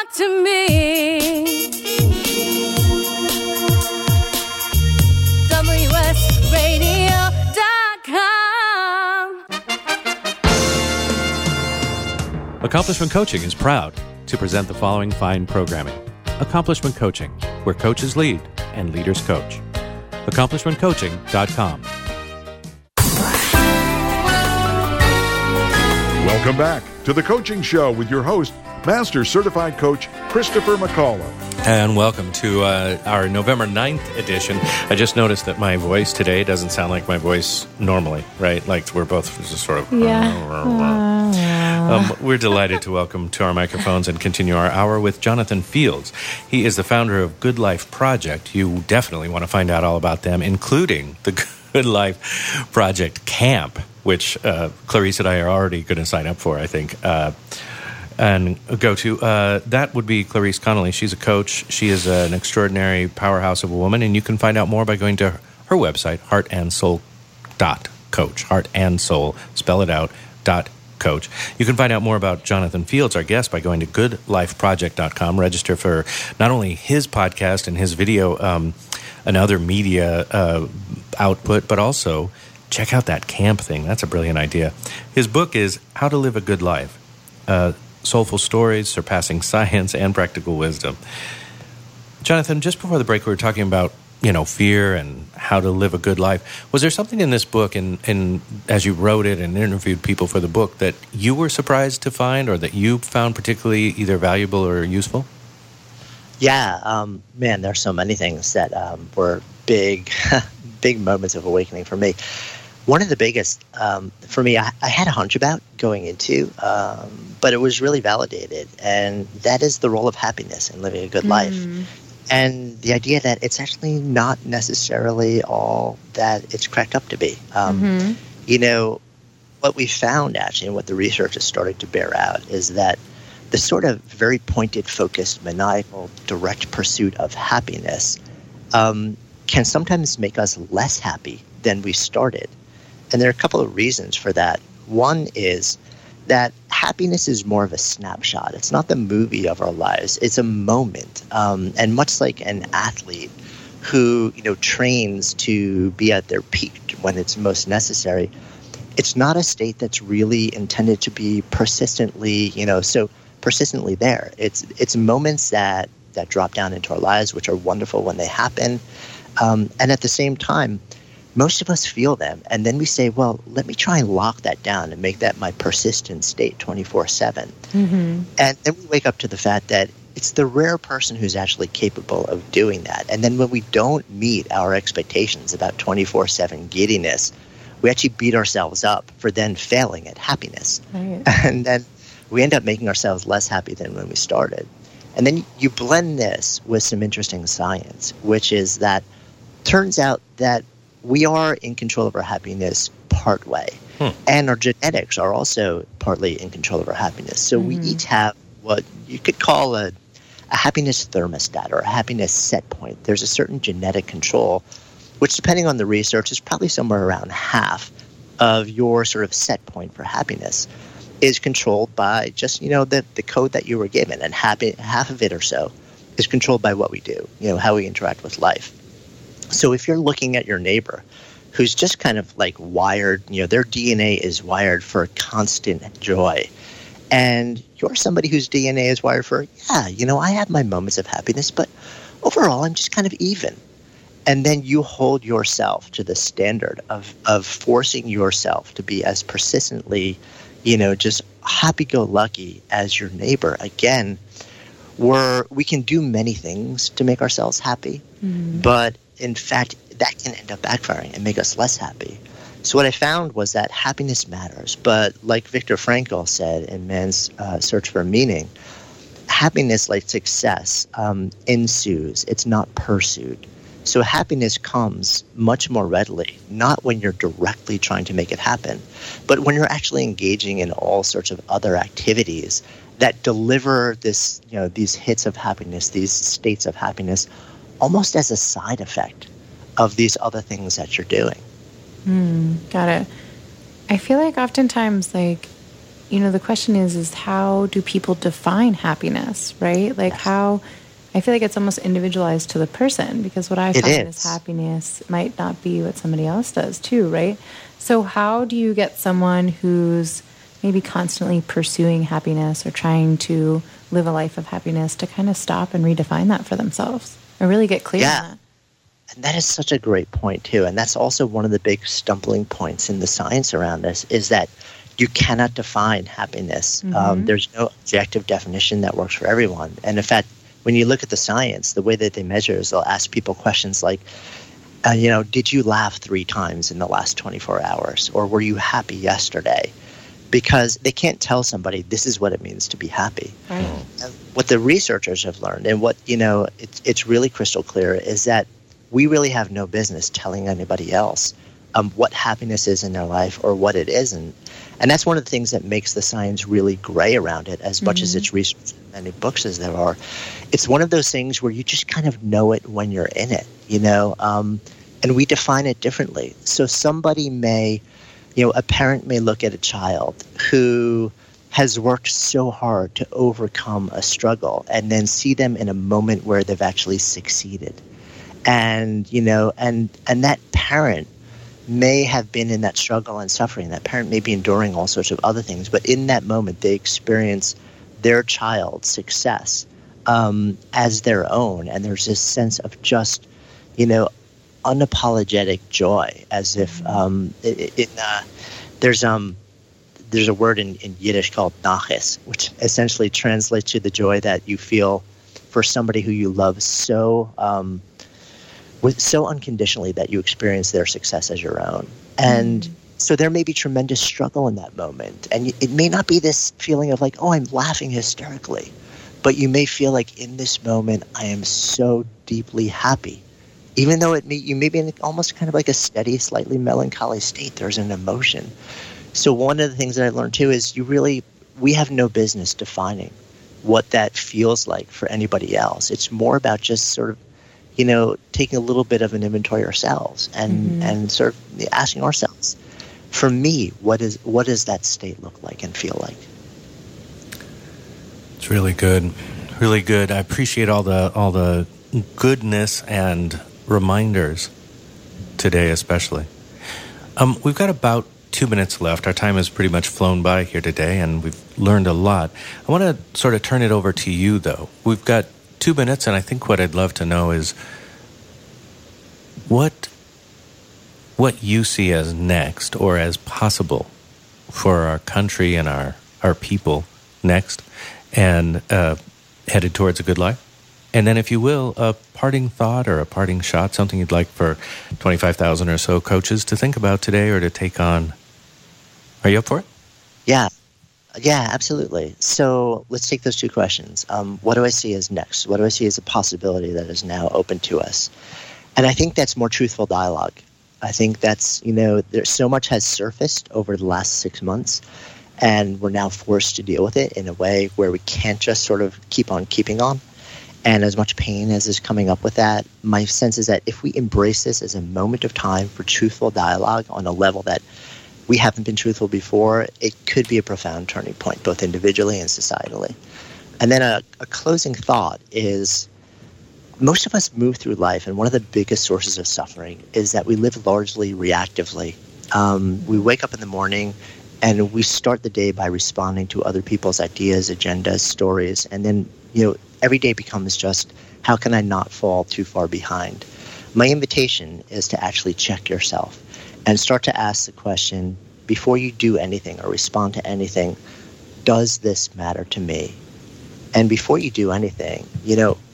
talk to me. WSRadio.com. Accomplishment Coaching is proud to present the following fine programming. Accomplishment Coaching, where coaches lead and leaders coach. AccomplishmentCoaching.com. Welcome back to The Coaching Show with your host, Master Certified Coach Christopher McCullough. And welcome to our November 9th edition. I just noticed that my voice today doesn't sound like my voice normally, right? Like we're both just sort of... we're delighted to welcome to our microphones and continue our hour with Jonathan Fields. He is the founder of Good Life Project. You definitely want to find out all about them, including the Good Life Project Camp, which Clarice and I are already going to sign up for, I think. And go to, that would be Clarice Connolly. She's a coach. She is an extraordinary powerhouse of a woman. And you can find out more by going to her website, heartandsoul.coach. Heart and soul, spell it out, .coach. You can find out more about Jonathan Fields, our guest, by going to goodlifeproject.com. Register for not only his podcast and his video and other media output, but also check out that camp thing. That's a brilliant idea. His book is How to Live a Good Life. Soulful stories, surpassing science, and practical wisdom. Jonathan, just before the break, we were talking about, you know, fear and how to live a good life. Was there something in this book, and as you wrote it and interviewed people for the book, that you were surprised to find, or that you found particularly either valuable or useful? Yeah, man, there are so many things that were big, big moments of awakening for me. One of the biggest for me, I had a hunch about going into, but it was really validated. And that is the role of happiness in living a good life. And the idea that it's actually not necessarily all that it's cracked up to be. You know, what we found actually and what the research has started to bear out is that the sort of very pointed, focused, maniacal, direct pursuit of happiness can sometimes make us less happy than we started. And there are a couple of reasons for that. One is that happiness is more of a snapshot. It's not the movie of our lives. It's a moment. And much like an athlete who, you know, trains to be at their peak when it's most necessary, it's not a state that's really intended to be persistently, you know, so persistently there. It's moments that drop down into our lives, which are wonderful when they happen. And at the same time, most of us feel them, and then we say, well, let me try and lock that down and make that my persistent state 24/7. And then we wake up to the fact that it's the rare person who's actually capable of doing that. And then when we don't meet our expectations about 24/7 giddiness, we actually beat ourselves up for then failing at happiness. And then we end up making ourselves less happy than when we started. And then you blend this with some interesting science, which is that turns out that we are in control of our happiness part way. And our genetics are also partly in control of our happiness. So we each have what you could call a happiness thermostat or a happiness set point. There's a certain genetic control, which depending on the research is probably somewhere around half of your sort of set point for happiness is controlled by just, you know, the code that you were given. And half of it or so is controlled by what we do, you know, how we interact with life. So if you're looking at your neighbor who's just kind of like wired, you know, their DNA is wired for constant joy, and you're somebody whose DNA is wired for, yeah, you know, I have my moments of happiness, but overall I'm just kind of even. And then you hold yourself to the standard of forcing yourself to be as persistently, you know, just happy-go-lucky as your neighbor. Again, we can do many things to make ourselves happy, but in fact, that can end up backfiring and make us less happy. So what I found was that happiness matters. But like Viktor Frankl said in Man's Search for Meaning, happiness, like success, ensues. It's not pursued. So happiness comes much more readily, not when you're directly trying to make it happen, but when you're actually engaging in all sorts of other activities that deliver this, you know, these hits of happiness, these states of happiness, almost as a side effect of these other things that you're doing. Got it. I feel like oftentimes, like, you know, the question is how do people define happiness, right? Like how, I feel like it's almost individualized to the person, because what I find is happiness might not be what somebody else does too, right? So how do you get someone who's maybe constantly pursuing happiness or trying to live a life of happiness to kind of stop and redefine that for themselves or really get clear on that? And that is such a great point too. And that's also one of the big stumbling points in the science around this is that you cannot define happiness. Mm-hmm. There's no objective definition that works for everyone. And in fact, when you look at the science, the way that they measure is they'll ask people questions like, did you laugh 3 times in the last 24 hours? Or were you happy yesterday? Because they can't tell somebody this is what it means to be happy. Right. What the researchers have learned and what, it's really crystal clear is that we really have no business telling anybody else what happiness is in their life or what it isn't. And that's one of the things that makes the science really gray around it, as much as it's research and many books as there are. It's one of those things where you just kind of know it when you're in it, and we define it differently. So somebody may, a parent may look at a child who has worked so hard to overcome a struggle and then see them in a moment where they've actually succeeded. And, and that parent may have been in that struggle and suffering. That parent may be enduring all sorts of other things, but in that moment, they experience their child's success as their own. And there's this sense of just, unapologetic joy, as if there's a word in Yiddish called nachis, which essentially translates to the joy that you feel for somebody who you love so unconditionally that you experience their success as your own. And so there may be tremendous struggle in that moment. And it may not be this feeling of like, oh, I'm laughing hysterically. But you may feel like in this moment, I am so deeply happy. Even though you may be in almost kind of like a steady, slightly melancholy state, there's an emotion. So one of the things that I learned too is we have no business defining what that feels like for anybody else. It's more about just sort of, taking a little bit of an inventory ourselves and sort of asking ourselves, for me, what does that state look like and feel like? It's really good, really good. I appreciate all the goodness and reminders today, especially. We've got about 2 minutes left. Our time has pretty much flown by here today, and we've learned a lot. I want to sort of turn it over to you, though. We've got 2 minutes, and I think what I'd love to know is what you see as next or as possible for our country and our people next and headed towards a good life. And then, if you will, a parting thought or a parting shot, something you'd like for 25,000 or so coaches to think about today or to take on. Are you up for it? Yeah, absolutely. So let's take those 2 questions. What do I see as next? What do I see as a possibility that is now open to us? And I think that's more truthful dialogue. I think that's, there's so much has surfaced over the last 6 months, and we're now forced to deal with it in a way where we can't just sort of keep on keeping on. And as much pain as is coming up with that, my sense is that if we embrace this as a moment of time for truthful dialogue on a level that we haven't been truthful before, it could be a profound turning point, both individually and societally. And then a closing thought is most of us move through life, and one of the biggest sources of suffering is that we live largely reactively. We wake up in the morning and we start the day by responding to other people's ideas, agendas, stories, and then, every day becomes just, how can I not fall too far behind? My invitation is to actually check yourself and start to ask the question, before you do anything or respond to anything, does this matter to me? And before you do anything,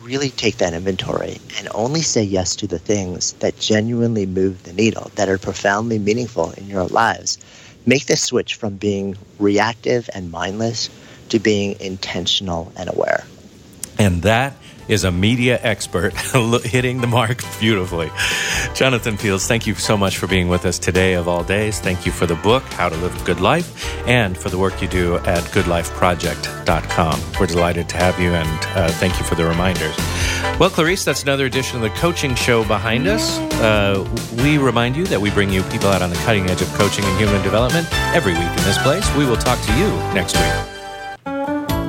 really take that inventory and only say yes to the things that genuinely move the needle, that are profoundly meaningful in your lives. Make this switch from being reactive and mindless to being intentional and aware. And that is a media expert, hitting the mark beautifully. Jonathan Fields, thank you so much for being with us today of all days. Thank you for the book, How to Live a Good Life, and for the work you do at goodlifeproject.com. We're delighted to have you, and thank you for the reminders. Well, Clarice, that's another edition of the coaching show behind us. We remind you that we bring you people out on the cutting edge of coaching and human development every week in this place. We will talk to you next week.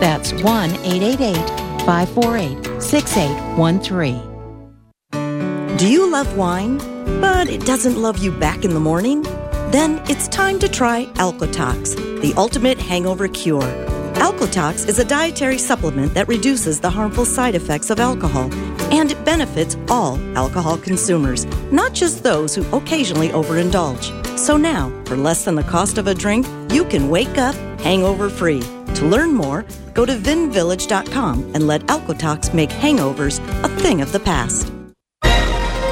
That's 1-888-548-6813. Do you love wine, but it doesn't love you back in the morning? Then it's time to try Alcotox, the ultimate hangover cure. Alcotox is a dietary supplement that reduces the harmful side effects of alcohol, and it benefits all alcohol consumers, not just those who occasionally overindulge. So now, for less than the cost of a drink, you can wake up hangover-free. To learn more, go to vinvillage.com and let Alcotox make hangovers a thing of the past.